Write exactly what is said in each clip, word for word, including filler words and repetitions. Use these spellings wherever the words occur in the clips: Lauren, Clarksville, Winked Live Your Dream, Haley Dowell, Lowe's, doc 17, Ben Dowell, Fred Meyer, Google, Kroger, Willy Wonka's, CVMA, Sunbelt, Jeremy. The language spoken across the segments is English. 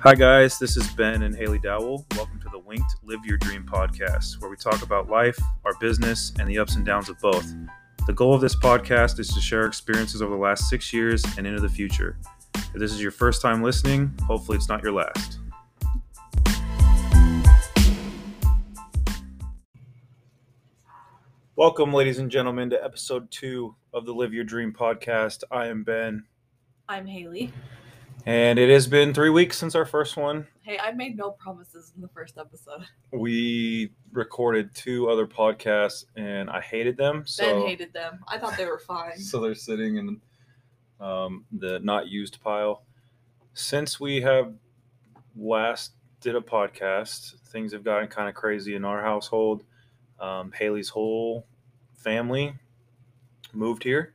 Hi guys, this is Ben and Haley Dowell. Welcome to the Winked Live Your Dream podcast, where we talk about life, our business, and the ups and downs of both. The goal of this podcast is to share experiences over the last six years and into the future. If this is your first time listening, hopefully it's not your last. Welcome, ladies and gentlemen, to episode two of the Live Your Dream podcast. I am Ben. I'm Haley. And it has been three weeks since our first one. Hey, I made no promises in the first episode. We recorded two other podcasts, and I hated them. So Ben hated them. I thought they were fine. So they're sitting in um, the not used pile. Since we have last did a podcast, things have gotten kind of crazy in our household. Um, Haley's whole family moved here.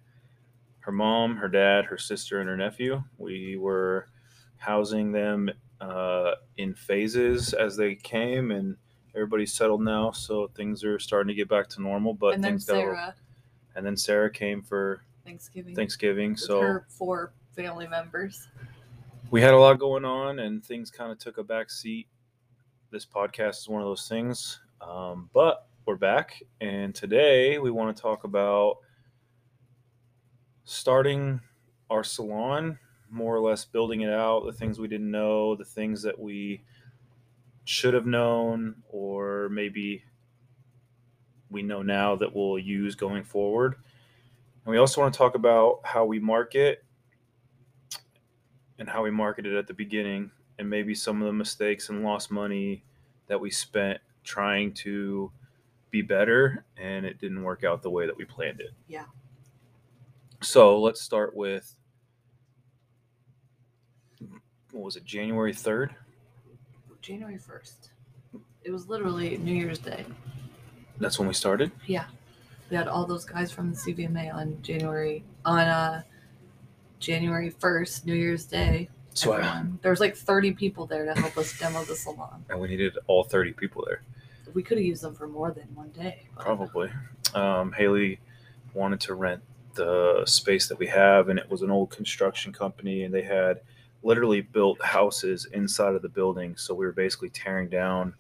Her mom, her dad, her sister, and her nephew. We were housing them uh, in phases as they came, and everybody's settled now, so things are starting to get back to normal. But and then things Sarah, got, and then Sarah came for Thanksgiving. Thanksgiving, with so her four family members. We had a lot going on, and things kind of took a back seat. This podcast is one of those things, um, but we're back, and today we want to talk about starting our salon, more or less building it out, the things we didn't know, the things that we should have known, or maybe we know now that we'll use going forward. And we also want to talk about how we market and how we marketed at the beginning, and maybe some of the mistakes and lost money that we spent trying to be better, and it didn't work out the way that we planned it. Yeah. So let's start with, what was it, January third? January first. It was literally New Year's Day. That's when we started? Yeah. We had all those guys from the C V M A on January, on uh, January first, New Year's Day. So I, there was like thirty people there to help us demo the salon. And we needed all thirty people there. We could have used them for more than one day. But... Probably. Um, Haley wanted to rent the space that we have, and it was an old construction company, and they had literally built houses inside of the building, so we were basically tearing down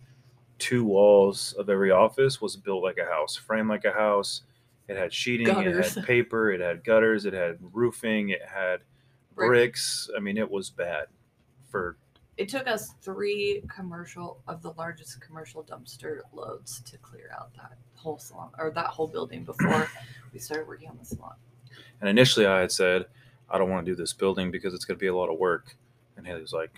two walls of every office, was built like a house, framed like a house. It had sheeting, gutters. It had paper, it had gutters, it had roofing, it had bricks. I mean, it was bad. For it took us three commercial of the largest commercial dumpster loads to clear out that whole salon, or that whole building, before we started working on the salon. And initially I had said, I don't want to do this building because it's going to be a lot of work. And Haley was like,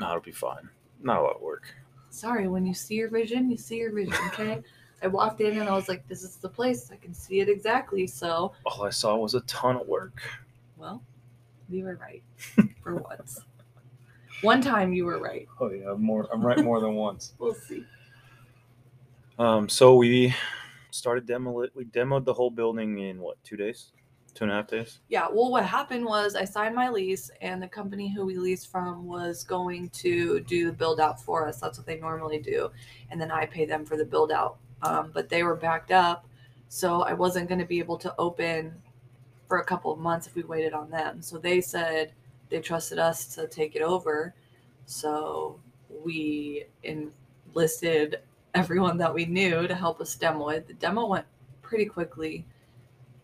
no, it'll be fine. Not a lot of work. Sorry, when you see your vision, you see your vision, okay? I walked in and I was like, this is the place. I can see it exactly, so. All I saw was a ton of work. Well, we were right for once. One time you were right. Oh yeah, I'm more. I'm right more than once. We'll see. Um, so we started demo it. We demoed the whole building in what, two days, two and a half days. Yeah. Well, what happened was I signed my lease, and the company who we leased from was going to do the build out for us. That's what they normally do, and then I pay them for the build out. Um, but they were backed up, so I wasn't going to be able to open for a couple of months if we waited on them. So they said. They trusted us to take it over, so we enlisted everyone that we knew to help us demo it. The demo went pretty quickly,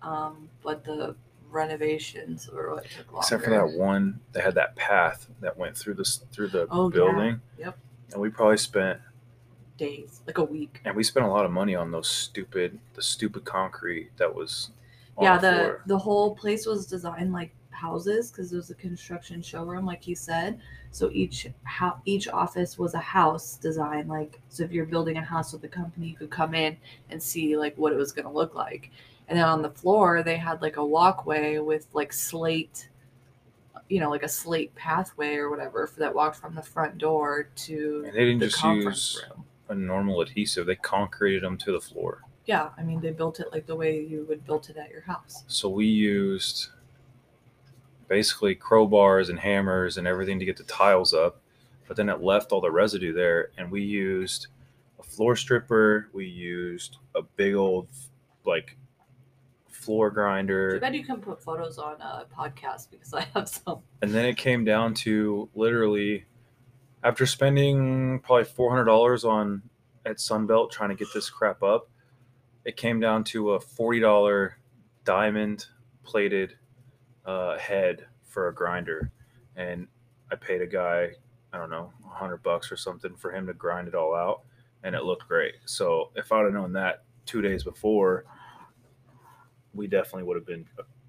um, but the renovations were what took longer. Except for that one, they had that path that went through this through the oh, building. Yeah. Yep. And we probably spent days, like a week. And we spent a lot of money on those stupid, the stupid concrete that was. On yeah, the the, floor. The whole place was designed like houses, because it was a construction showroom, like he said. So each how each office was a house design, like, so if you're building a house with the company, you could come in and see like what it was going to look like. And then on the floor they had like a walkway with like slate, you know, like a slate pathway or whatever for that walked from the front door to and they didn't the just use room. A normal adhesive, they concreted them to the floor. Yeah, I mean, they built it like the way you would build it at your house. So we used basically crowbars and hammers and everything to get the tiles up, but then it left all the residue there, and we used a floor stripper, we used a big old like floor grinder. I bet you can put photos on a podcast because I have some. And then it came down to literally after spending probably four hundred dollars on at Sunbelt trying to get this crap up, it came down to a forty dollars diamond plated uh, head for a grinder. And I paid a guy, I don't know, a hundred bucks or something for him to grind it all out. And it looked great. So if I'd have known that two days before, we definitely would have been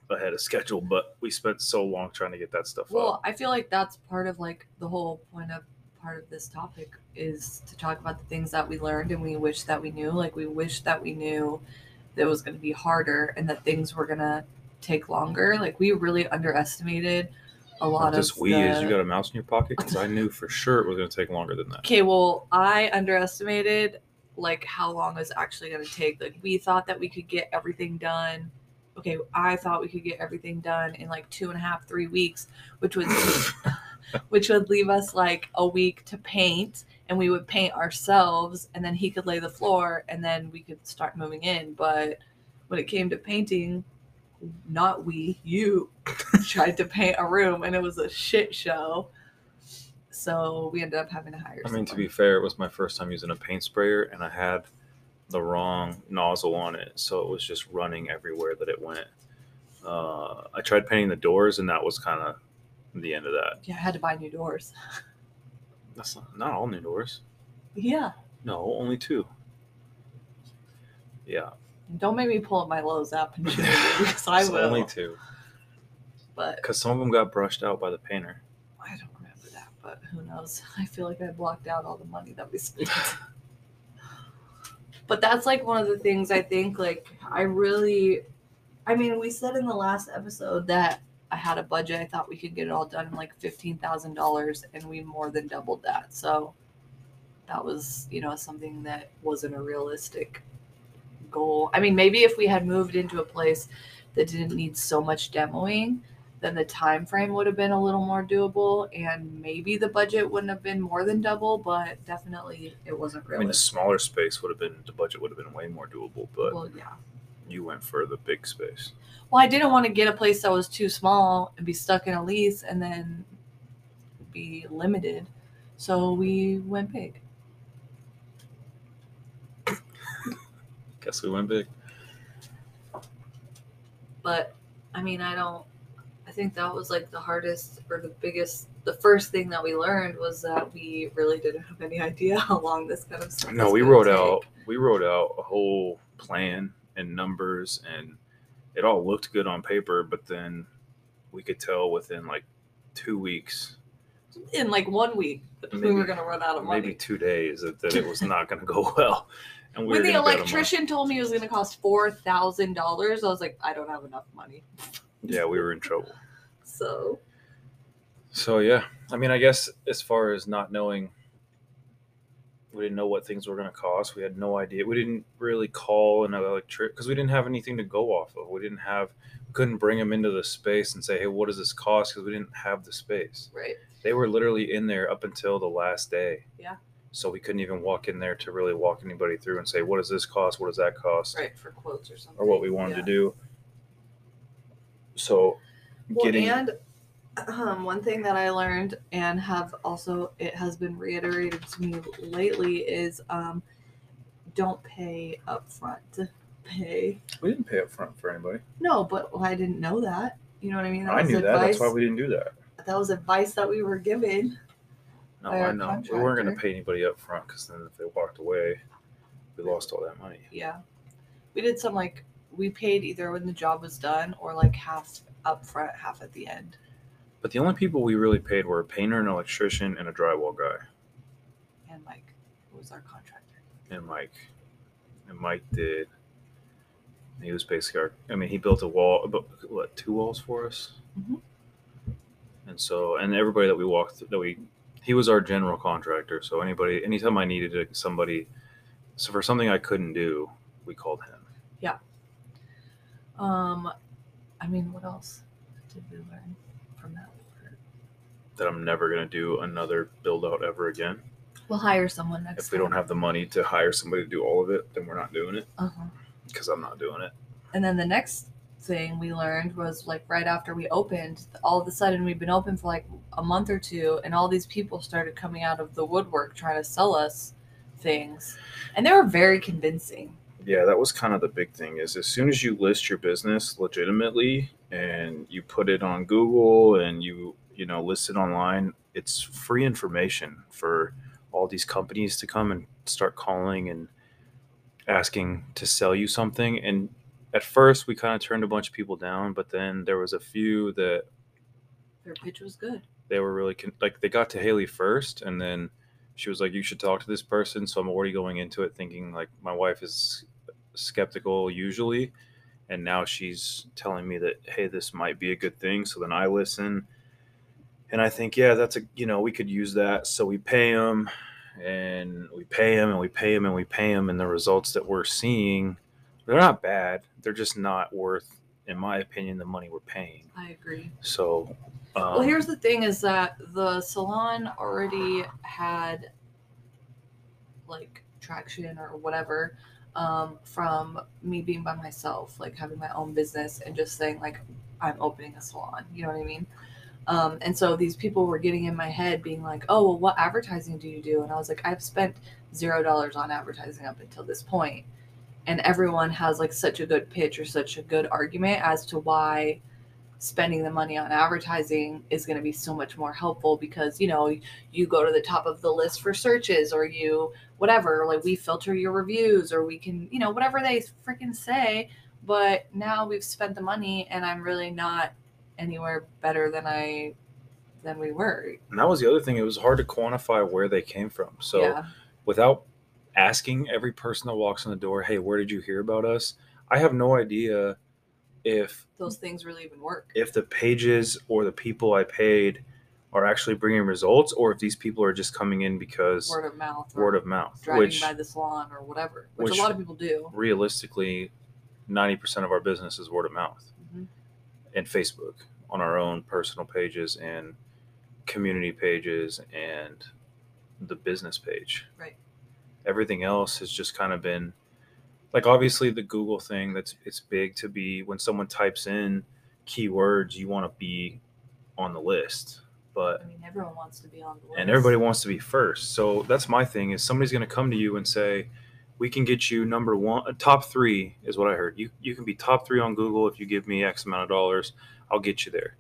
ahead of schedule, but we spent so long trying to get that stuff well, up. Well, I feel like that's part of like the whole point of part of this topic is to talk about the things that we learned and we wish that we knew. Like we wish that we knew that it was going to be harder and that things were going to take longer. Like we really underestimated a lot this of we the... is you got a mouse in your pocket? Because I knew for sure it was going to take longer than that. Okay, well, I underestimated like how long it was actually going to take. Like we thought that we could get everything done. Okay, I thought we could get everything done in like two and a half, three weeks, which would which would leave us like a week to paint, and we would paint ourselves, and then he could lay the floor, and then we could start moving in. But when it came to painting, not we, you tried to paint a room, and it was a shit show. So we ended up having to hire I mean, someone. To be fair, it was my first time using a paint sprayer, and I had the wrong nozzle on it, so it was just running everywhere that it went. Uh, I tried painting the doors, and that was kind of the end of that. Yeah, I had to buy new doors. That's not, not all new doors. Yeah. No, only two. Yeah. Don't make me pull up my Lowe's app and show you because I will. Only two. But because some of them got brushed out by the painter. I don't remember that, but who knows? I feel like I blocked out all the money that we spent. But that's like one of the things I think like I really, I mean, we said in the last episode that I had a budget. I thought we could get it all done in like fifteen thousand dollars and we more than doubled that. So that was, you know, something that wasn't a realistic goal. I mean, maybe if we had moved into a place that didn't need so much demoing, then the time frame would have been a little more doable, and maybe the budget wouldn't have been more than double, but definitely it wasn't realistic. I mean, a smaller space would have been, the budget would have been way more doable, but well, yeah. You went for the big space. Well, I didn't want to get a place that was too small and be stuck in a lease and then be limited, so we went big. Guess we went big. But, I mean, I don't... I think that was like the hardest or the biggest, the first thing that we learned was that we really didn't have any idea how long this kind of stuff. No, we wrote take. out, we wrote out a whole plan and numbers, and it all looked good on paper, but then we could tell within like two weeks. In like one week, that maybe, we were going to run out of money. Maybe two days that, that it was not going to go well. And we when the electrician told me it was going to cost four thousand dollars, I was like, I don't have enough money. Yeah, we were in trouble. So. So, yeah. I mean, I guess as far as not knowing, we didn't know what things were going to cost. We had no idea. We didn't really call another electric because we didn't have anything to go off of. We didn't have, we couldn't bring them into the space and say, hey, what does this cost? Because we didn't have the space. Right. They were literally in there up until the last day. Yeah. So we couldn't even walk in there to really walk anybody through and say, what does this cost? What does that cost? Right, for quotes or something. Or what we wanted yeah. to do. So well, getting and um, one thing that I learned and have also, it has been reiterated to me lately is um, don't pay up front. Pay. We didn't pay up front for anybody. No, but well, I didn't know that. You know what I mean? That I knew advice. that. That's why we didn't do that. That was advice that we were given. No, I know. Contractor. We weren't going to pay anybody up front because then if they walked away, we lost all that money. Yeah. We did some like. We paid either when the job was done or like half up front, half at the end. But the only people we really paid were a painter, an electrician, and a drywall guy. And Mike, who was our contractor. And Mike. And Mike did. He was basically our, I mean, he built a wall, what, two walls for us? Mm-hmm. And so, and everybody that we walked through, that we, he was our general contractor. So anybody, anytime I needed somebody, so for something I couldn't do, we called him. Yeah. Um, I mean, what else did we learn from that part? That I'm never going to do another build out ever again. We'll hire someone next time. If we don't have the money to hire somebody to do all of it, then we're not doing it. Uh huh. Because I'm not doing it. And then the next thing we learned was, like, right after we opened, all of a sudden we'd been open for like a month or two, and all these people started coming out of the woodwork trying to sell us things, and they were very convincing. Yeah, that was kind of the big thing, is as soon as you list your business legitimately and you put it on Google and you, you know, list it online, it's free information for all these companies to come and start calling and asking to sell you something. And at first we kind of turned a bunch of people down, but then there was a few that their pitch was good. They were really con- like they got to Haley first, and then she was like, you should talk to this person. So I'm already going into it thinking, like, my wife is skeptical usually, and now she's telling me that, hey, this might be a good thing. So then I listen and I think, yeah, that's a, you know, we could use that. So we pay them and we pay them and we pay them and we pay them. And the results that we're seeing, they're not bad. They're just not worth, in my opinion, the money we're paying. I agree. So, um, well, here's the thing, is that the salon already had, like, traction or whatever, um, from me being by myself, like having my own business and just saying, like, I'm opening a salon. You know what I mean? Um, and so these people were getting in my head being like, oh, well, what advertising do you do? And I was like, I've spent zero dollars on advertising up until this point. And everyone has, like, such a good pitch or such a good argument as to why spending the money on advertising is going to be so much more helpful, because, you know, you go to the top of the list for searches, or you whatever, like, we filter your reviews, or we can, you know, whatever they freaking say. But now we've spent the money and I'm really not anywhere better than I than we were. And that was the other thing. It was hard to quantify where they came from. So yeah. Without asking every person that walks in the door, hey, where did you hear about us? I have no idea if those things really even work, if the pages or the people I paid are actually bringing results, or if these people are just coming in because word of mouth, word of mouth, driving which, by the salon or whatever, which, which a lot of people do. Realistically, ninety percent of our business is word of mouth, mm-hmm. and Facebook on our own personal pages and community pages and the business page. Right. Everything else has just kind of been, like, obviously the Google thing, that's, it's big to be, when someone types in keywords, you want to be on the list. But I mean, everyone wants to be on the list. And everybody wants to be first. So that's my thing, is somebody's going to come to you and say, we can get you number one, top three is what I heard. You you can be top three on Google if you give me X amount of dollars, I'll get you there.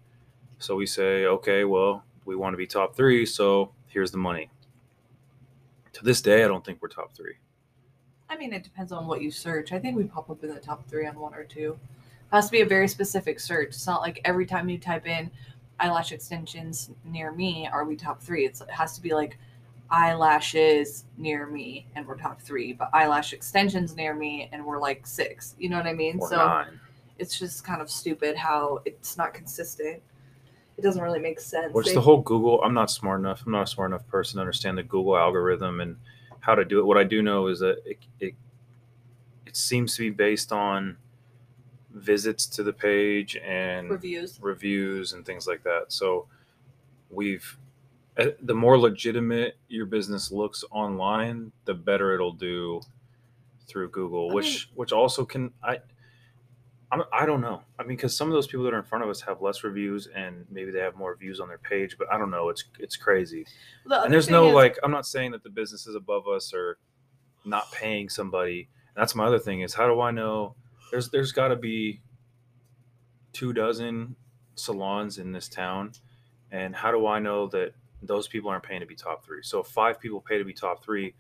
So we say, okay, well, we want to be top three, so here's the money. To this day, I don't think we're top three. I mean, it depends on what you search. I think we pop up in the top three on one or two. It has to be a very specific search. It's not like every time you type in eyelash extensions near me, are we top three? It's, it has to be like eyelashes near me and we're top three, but eyelash extensions near me and we're like six. You know what I mean? Or so nine. It's just kind of stupid how it's not consistent. It doesn't really make sense. Which they, the whole Google, I'm not smart enough. I'm not a smart enough person to understand the Google algorithm and how to do it. What I do know is that it it, it seems to be based on visits to the page and reviews, reviews and things like that. So we've, the more legitimate your business looks online, the better it'll do through Google, I which mean, which also can I. I don't know. I mean, because some of those people that are in front of us have less reviews, and maybe they have more views on their page, but I don't know. It's it's crazy. The and there's no, is, like, I'm not saying that the businesses above us are not paying somebody. And that's my other thing, is how do I know? There's There's got to be two dozen salons in this town, and how do I know that those people aren't paying to be top three? So if five people pay to be top three,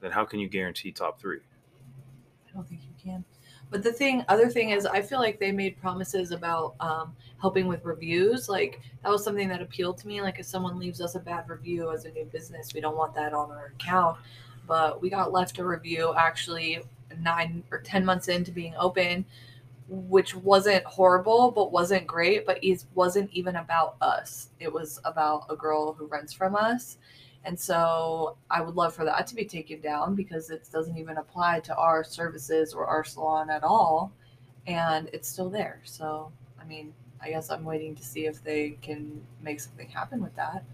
then how can you guarantee top three? I don't think you can. But the thing, other thing is, I feel like they made promises about um, helping with reviews. Like, that was something that appealed to me. Like, if someone leaves us a bad review as a new business, we don't want that on our account. But we got left a review actually nine or ten months into being open, which wasn't horrible, but wasn't great. But it wasn't even about us. It was about a girl who rents from us. And so I would love for that to be taken down, because it doesn't even apply to our services or our salon at all. And it's still there. So, I mean, I guess I'm waiting to see if they can make something happen with that.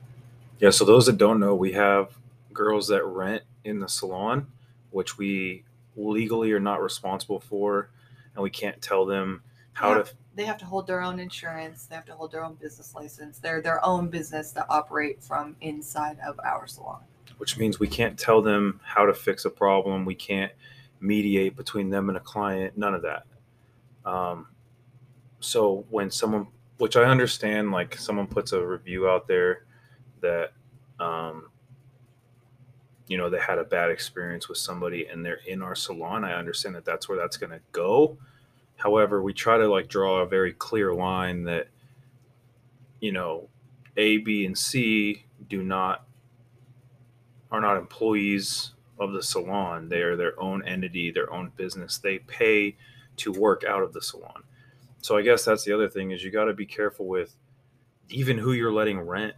Yeah. So those that don't know, we have girls that rent in the salon, which we legally are not responsible for. And we can't tell them how to. They have to hold their own insurance. They have to hold their own business license. They're their own business that operate from inside of our salon. Which means we can't tell them how to fix a problem. We can't mediate between them and a client. None of that. Um, so when someone, which I understand, like someone puts a review out there that, um, you know, they had a bad experience with somebody and they're in our salon. I understand that that's where that's going to go. However, we try to like draw a very clear line that, you know, A, B, and C do not, are not employees of the salon. They are their own entity, their own business. They pay to work out of the salon. So I guess that's the other thing is you got to be careful with even who you're letting rent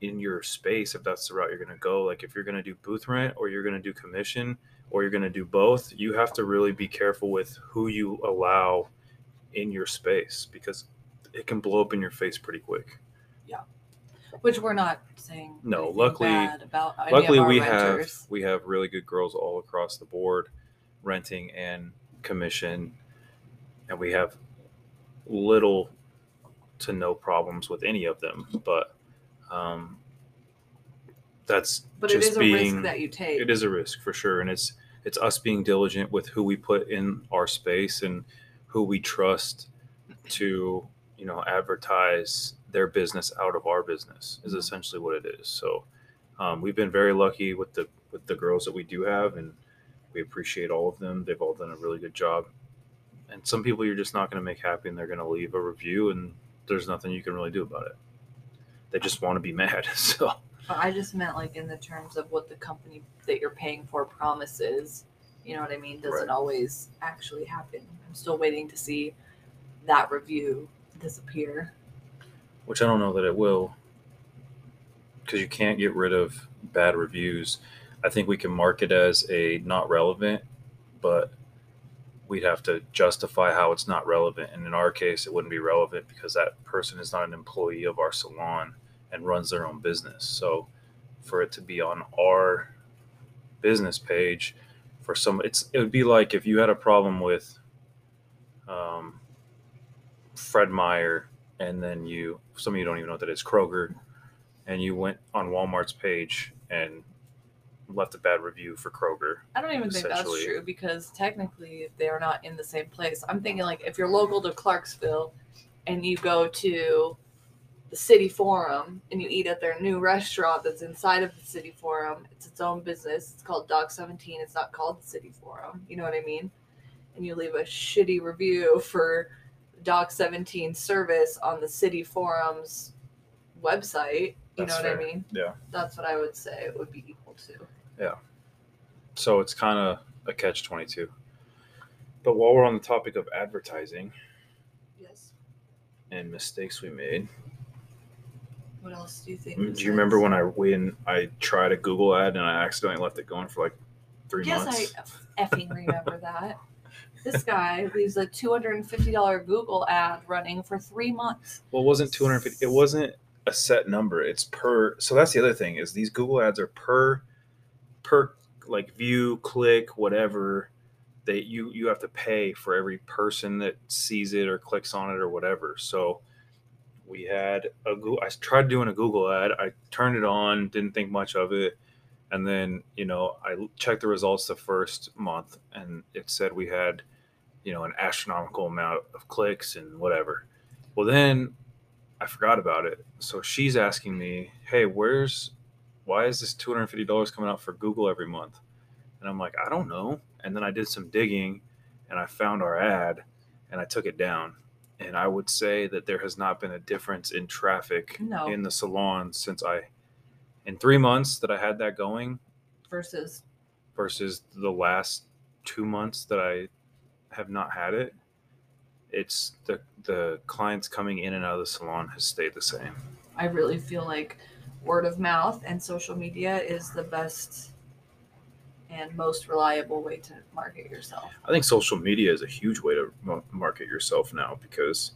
in your space, if that's the route you're going to go. Like if you're going to do booth rent or you're going to do commission or you're going to do both, you have to really be careful with who you allow in your space because it can blow up in your face pretty quick. Yeah. Which we're not saying. No, luckily, bad about any luckily of our we renters. have, we have really good girls all across the board renting and commission, and we have little to no problems with any of them, but, Um, that's but just it is being, a risk that you take. It is a risk for sure. And it's, it's us being diligent with who we put in our space and who we trust to, you know, advertise their business out of our business is essentially what it is. So, um, we've been very lucky with the, with the girls that we do have, and we appreciate all of them. They've all done a really good job. And some people you're just not going to make happy, and they're going to leave a review, and there's nothing you can really do about it. They just want to be mad. So I just meant like in the terms of what the company that you're paying for promises, you know what I mean? Doesn't right. always actually happen. I'm still waiting to see that review disappear. Which I don't know that it will, because you can't get rid of bad reviews. I think we can mark it as a not relevant, but we'd have to justify how it's not relevant. And in our case, it wouldn't be relevant because that person is not an employee of our salon and runs their own business. So for it to be on our business page for some, it's, it would be like if you had a problem with um, Fred Meyer, and then you, some of you don't even know what that is, Kroger, and you went on Walmart's page and left a bad review for Kroger. I don't even think that's true, because technically they're not in the same place. I'm thinking like if you're local to Clarksville and you go to the City Forum and you eat at their new restaurant that's inside of the City Forum, it's its own business. It's called doc seventeen. It's not called the City Forum. You know what I mean? And you leave a shitty review for doc seventeen service on the City Forum's website. You that's know what fair. I mean? Yeah. That's what I would say it would be equal to. Yeah. So it's kind of a catch twenty-two. But while we're on the topic of advertising. Yes. And mistakes we made. What else do you think? Do you sense? remember when I when I tried a Google ad and I accidentally left it going for like three yes, months? Yes, I effing remember that. This guy leaves a two hundred fifty dollars Google ad running for three months. Well, it wasn't two hundred fifty dollars. It wasn't a set number. It's per. So that's the other thing is these Google ads are per. per like view, click, whatever, that you, you have to pay for every person that sees it or clicks on it or whatever. So we had a Google, I tried doing a Google ad. I turned it on, didn't think much of it. And then, you know, I checked the results the first month and it said we had, you know, an astronomical amount of clicks and whatever. Well, then I forgot about it. So she's asking me, hey, where's, why is this two hundred fifty dollars coming out for Google every month? And I'm like, I don't know. And then I did some digging and I found our ad and I took it down. And I would say that there has not been a difference in traffic no. in the salon since I, in three months that I had that going. Versus? Versus the last two months that I have not had it. It's the the clients coming in and out of the salon has stayed the same. I really feel like word of mouth and social media is the best and most reliable way to market yourself. I think social media is a huge way to market yourself now, because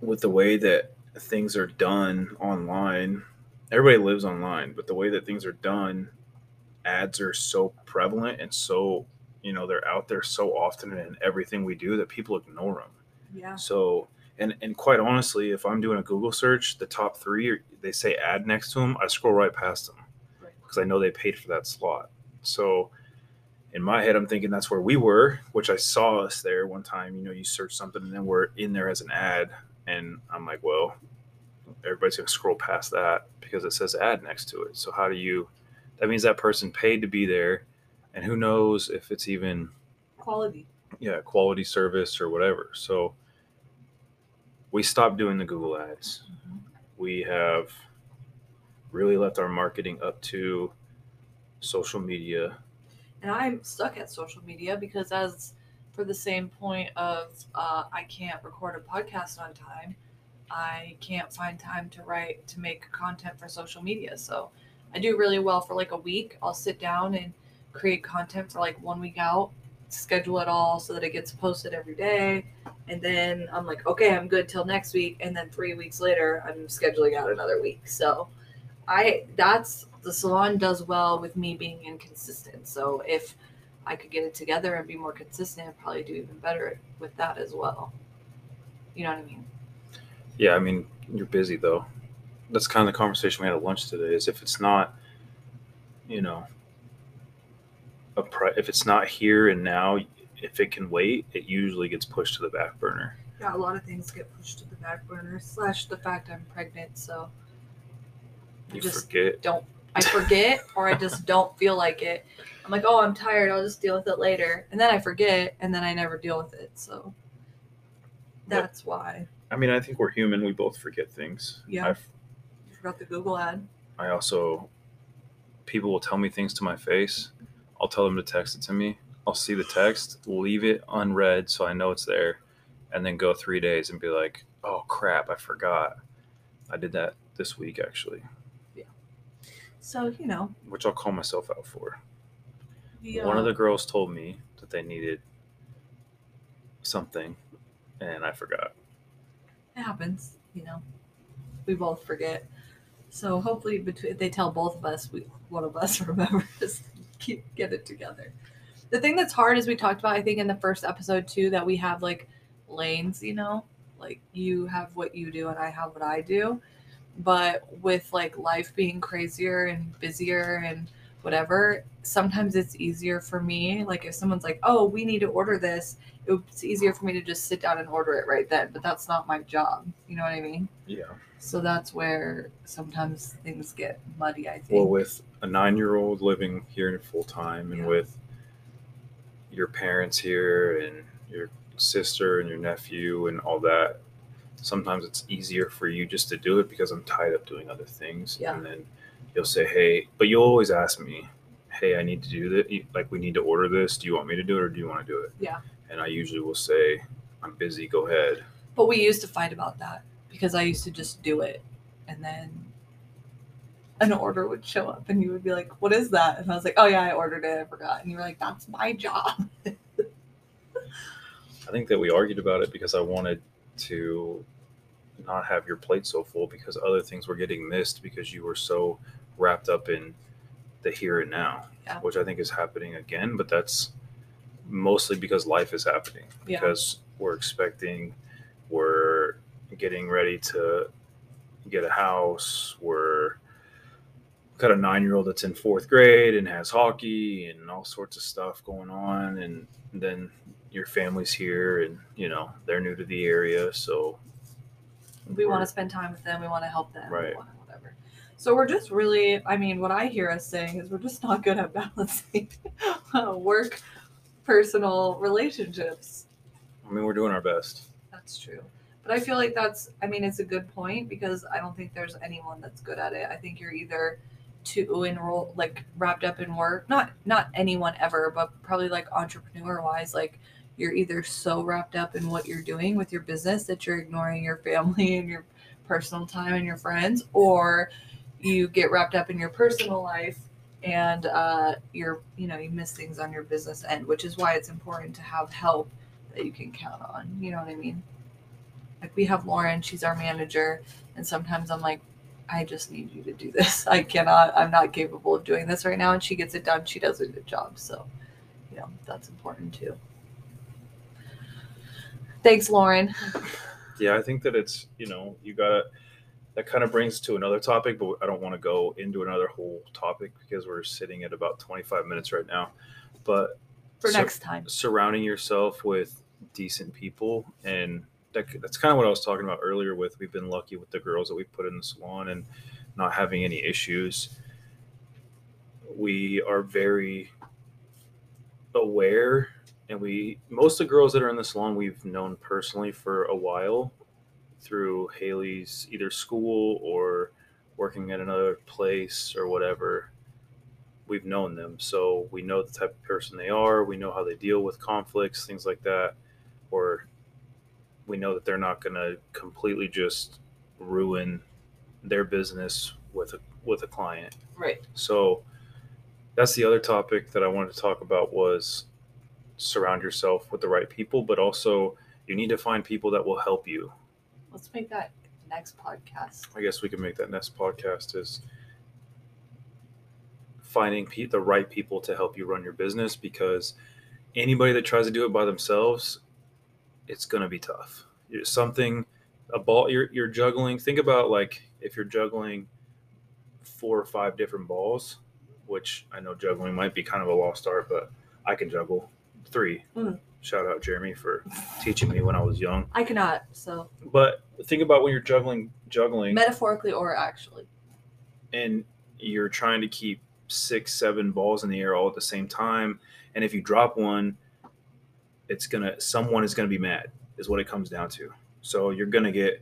with the way that things are done online, everybody lives online, but the way that things are done, ads are so prevalent and so you know, they're out there so often in everything we do that people ignore them. Yeah. So, and and quite honestly, if I'm doing a Google search, the top three, are, they say ad next to them, I scroll right past them because right. I know they paid for that slot. So in my head, I'm thinking that's where we were, which I saw us there one time. You know, you search something and then we're in there as an ad. And I'm like, well, everybody's going to scroll past that because it says ad next to it. So how do you, that means that person paid to be there. And who knows if it's even quality. Yeah, quality service or whatever. So we stopped doing the Google ads. Mm-hmm. We have really left our marketing up to social media. And I'm stuck at social media because as for the same point of uh, I can't record a podcast on time, I can't find time to write, to make content for social media. So I do really well for like a week. I'll sit down and create content for like one week out, schedule it all so that it gets posted every day. And then I'm like, okay, I'm good till next week. And then three weeks later, I'm scheduling out another week. So I, that's, the salon does well with me being inconsistent. So if I could get it together and be more consistent, I'd probably do even better with that as well. You know what I mean? Yeah. I mean, you're busy though. That's kind of the conversation we had at lunch today is if it's not, you know, a pri- if it's not here and now, if it can wait, it usually gets pushed to the back burner. Yeah. A lot of things get pushed to the back burner slash the fact I'm pregnant. So I you just forget. don't, I forget or I just don't feel like it. I'm like, oh, I'm tired. I'll just deal with it later. And then I forget and then I never deal with it. So that's well, why. I mean, I think we're human. We both forget things. Yeah. I've, you forgot the Google ad. I also, people will tell me things to my face. I'll tell them to text it to me. I'll see the text, leave it unread so I know it's there, and then go three days and be like, oh, crap, I forgot. I did that this week, actually. So, you know. Which I'll call myself out for. Yeah. One of the girls told me that they needed something, and I forgot. It happens, you know. We both forget. So hopefully between, if they tell both of us, we one of us remembers, keep get it together. The thing that's hard is we talked about, I think, in the first episode, too, that we have, like, lanes, you know. Like, you have what you do, and I have what I do. But with like life being crazier and busier and whatever, sometimes it's easier for me. Like if someone's like, oh, we need to order this, it's easier for me to just sit down and order it right then. But that's not my job. You know what I mean? Yeah. So that's where sometimes things get muddy, I think. Well, with a nine-year-old living here in full time and yeah. with your parents here and your sister and your nephew and all that, sometimes it's easier for you just to do it because I'm tied up doing other things. Yeah. And then you'll say, hey, but you'll always ask me, hey, I need to do this. Like, we need to order this. Do you want me to do it or do you want to do it? Yeah. And I usually will say, I'm busy. Go ahead. But we used to fight about that because I used to just do it. And then an order would show up and you would be like, what is that? And I was like, oh, yeah, I ordered it. I forgot. And you were like, that's my job. I think that we argued about it because I wanted to not have your plate so full because other things were getting missed because you were so wrapped up in the here and now, yeah. which I think is happening again, but that's mostly because life is happening because yeah. we're expecting, we're getting ready to get a house. We're got a nine-year-old that's in fourth grade and has hockey and all sorts of stuff going on. And then your family's here and, you know, they're new to the area. So we want to spend time with them. We want to help them. Right. Whatever. So we're just really, I mean, what I hear us saying is we're just not good at balancing work, personal relationships. I mean, we're doing our best. That's true. But I feel like that's, I mean, it's a good point because I don't think there's anyone that's good at it. I think you're either to enroll, like wrapped up in work, not, not anyone ever, but probably like entrepreneur wise, like, you're either so wrapped up in what you're doing with your business that you're ignoring your family and your personal time and your friends, or you get wrapped up in your personal life and uh, you're, you know, you miss things on your business end, which is why it's important to have help that you can count on. You know what I mean? Like we have Lauren, she's our manager. And sometimes I'm like, I just need you to do this. I cannot, I'm not capable of doing this right now. And she gets it done. She does a good job. So you know, that's important too. Thanks, Lauren. Yeah, I think that it's, you know, you gotta, that kind of brings to another topic, but I don't want to go into another whole topic because we're sitting at about twenty-five minutes right now. But for sur- next time, surrounding yourself with decent people. And that, that's kind of what I was talking about earlier with, we've been lucky with the girls that we put in the salon and not having any issues. We are very aware, and we, most of the girls that are in the salon, we've known personally for a while through Haley's either school or working at another place or whatever. We've known them, so we know the type of person they are. We know how they deal with conflicts, things like that, or we know that they're not going to completely just ruin their business with a, with a client. Right. So that's the other topic that I wanted to talk about, was surround yourself with the right people, but also you need to find people that will help you. Let's make that next podcast. I guess we can make that next podcast, is finding pe- the right people to help you run your business, because anybody that tries to do it by themselves, it's going to be tough. You're something, a ball, you're, you're juggling. Think about, like, if you're juggling four or five different balls, which I know juggling might be kind of a lost art, but I can juggle three. Mm. Shout out Jeremy for teaching me when I was young. I cannot, so. But think about when you're juggling, juggling. Metaphorically or actually. And you're trying to keep six, seven balls in the air all at the same time. And if you drop one, it's going to, someone is going to be mad, is what it comes down to. So you're going to get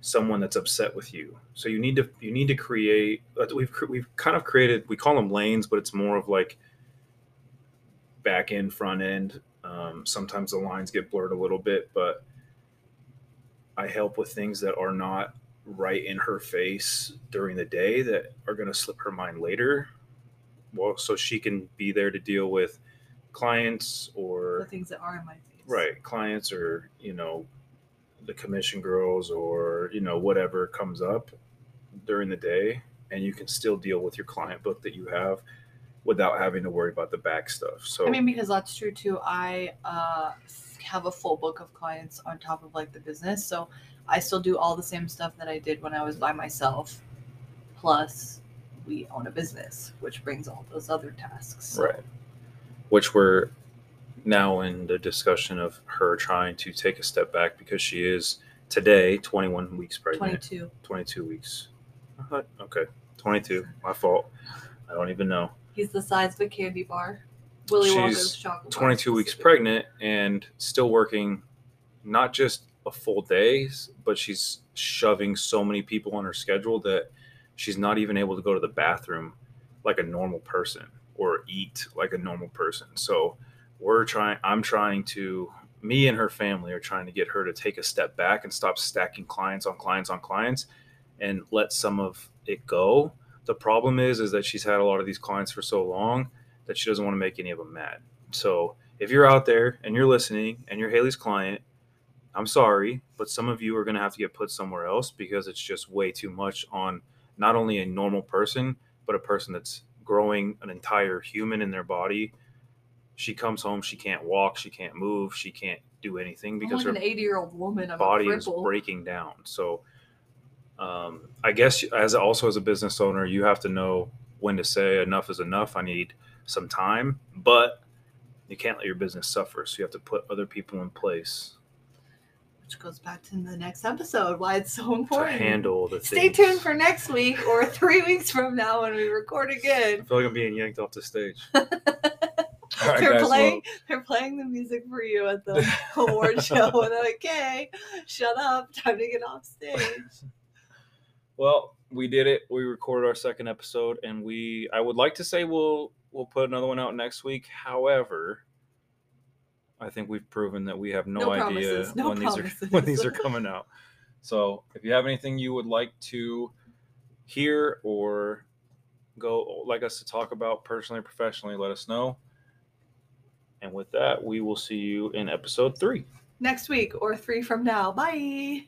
someone that's upset with you. So you need to, you need to create, we've, we've kind of created, we call them lanes, but it's more of like back end, front end. Um, sometimes the lines get blurred a little bit, but I help with things that are not right in her face during the day that are going to slip her mind later. Well, so she can be there to deal with clients or the things that are in my face. Right. Clients or, you know, the commission girls or, you know, whatever comes up during the day, and you can still deal with your client book that you have without having to worry about the back stuff. So I mean, because that's true too. I uh, have a full book of clients on top of like the business. So I still do all the same stuff that I did when I was by myself. Plus we own a business, which brings all those other tasks. So. Right. Which we're now in the discussion of her trying to take a step back, because she is today twenty-one weeks pregnant. twenty-two twenty-two weeks. Uh-huh. Okay. twenty-two. My fault. I don't even know. He's the size of a candy bar. Willy Wonka's chocolate bar. She's twenty-two weeks pregnant and still working, not just a full day, but she's shoving so many people on her schedule that she's not even able to go to the bathroom like a normal person or eat like a normal person. So we're trying, I'm trying to, me and her family are trying to get her to take a step back and stop stacking clients on clients on clients and let some of it go. The problem is, is that she's had a lot of these clients for so long that she doesn't want to make any of them mad. So if you're out there and you're listening and you're Haley's client, I'm sorry, but some of you are going to have to get put somewhere else, because it's just way too much on not only a normal person, but a person that's growing an entire human in their body. She comes home, she can't walk, she can't move, she can't do anything because like her an eighty-year-old woman of body is breaking down. So Um, I guess as also as a business owner, you have to know when to say enough is enough. I need some time, but you can't let your business suffer. So you have to put other people in place. Which goes back to the next episode, why it's so important. To handle the Stay things. tuned for next week or three weeks from now when we record again. I feel like I'm being yanked off the stage. All right, they're guys, playing. Well. They're playing the music for you at the award show. And they're like, "Okay, shut up. Time to get off stage." Well, we did it. We recorded our second episode, and we I would like to say we'll we'll put another one out next week. However, I think we've proven that we have no, no idea no when promises. these are when these are coming out. So if you have anything you would like to hear or go like us to talk about personally or professionally, let us know. And with that, we will see you in episode three. Next week or three from now. Bye.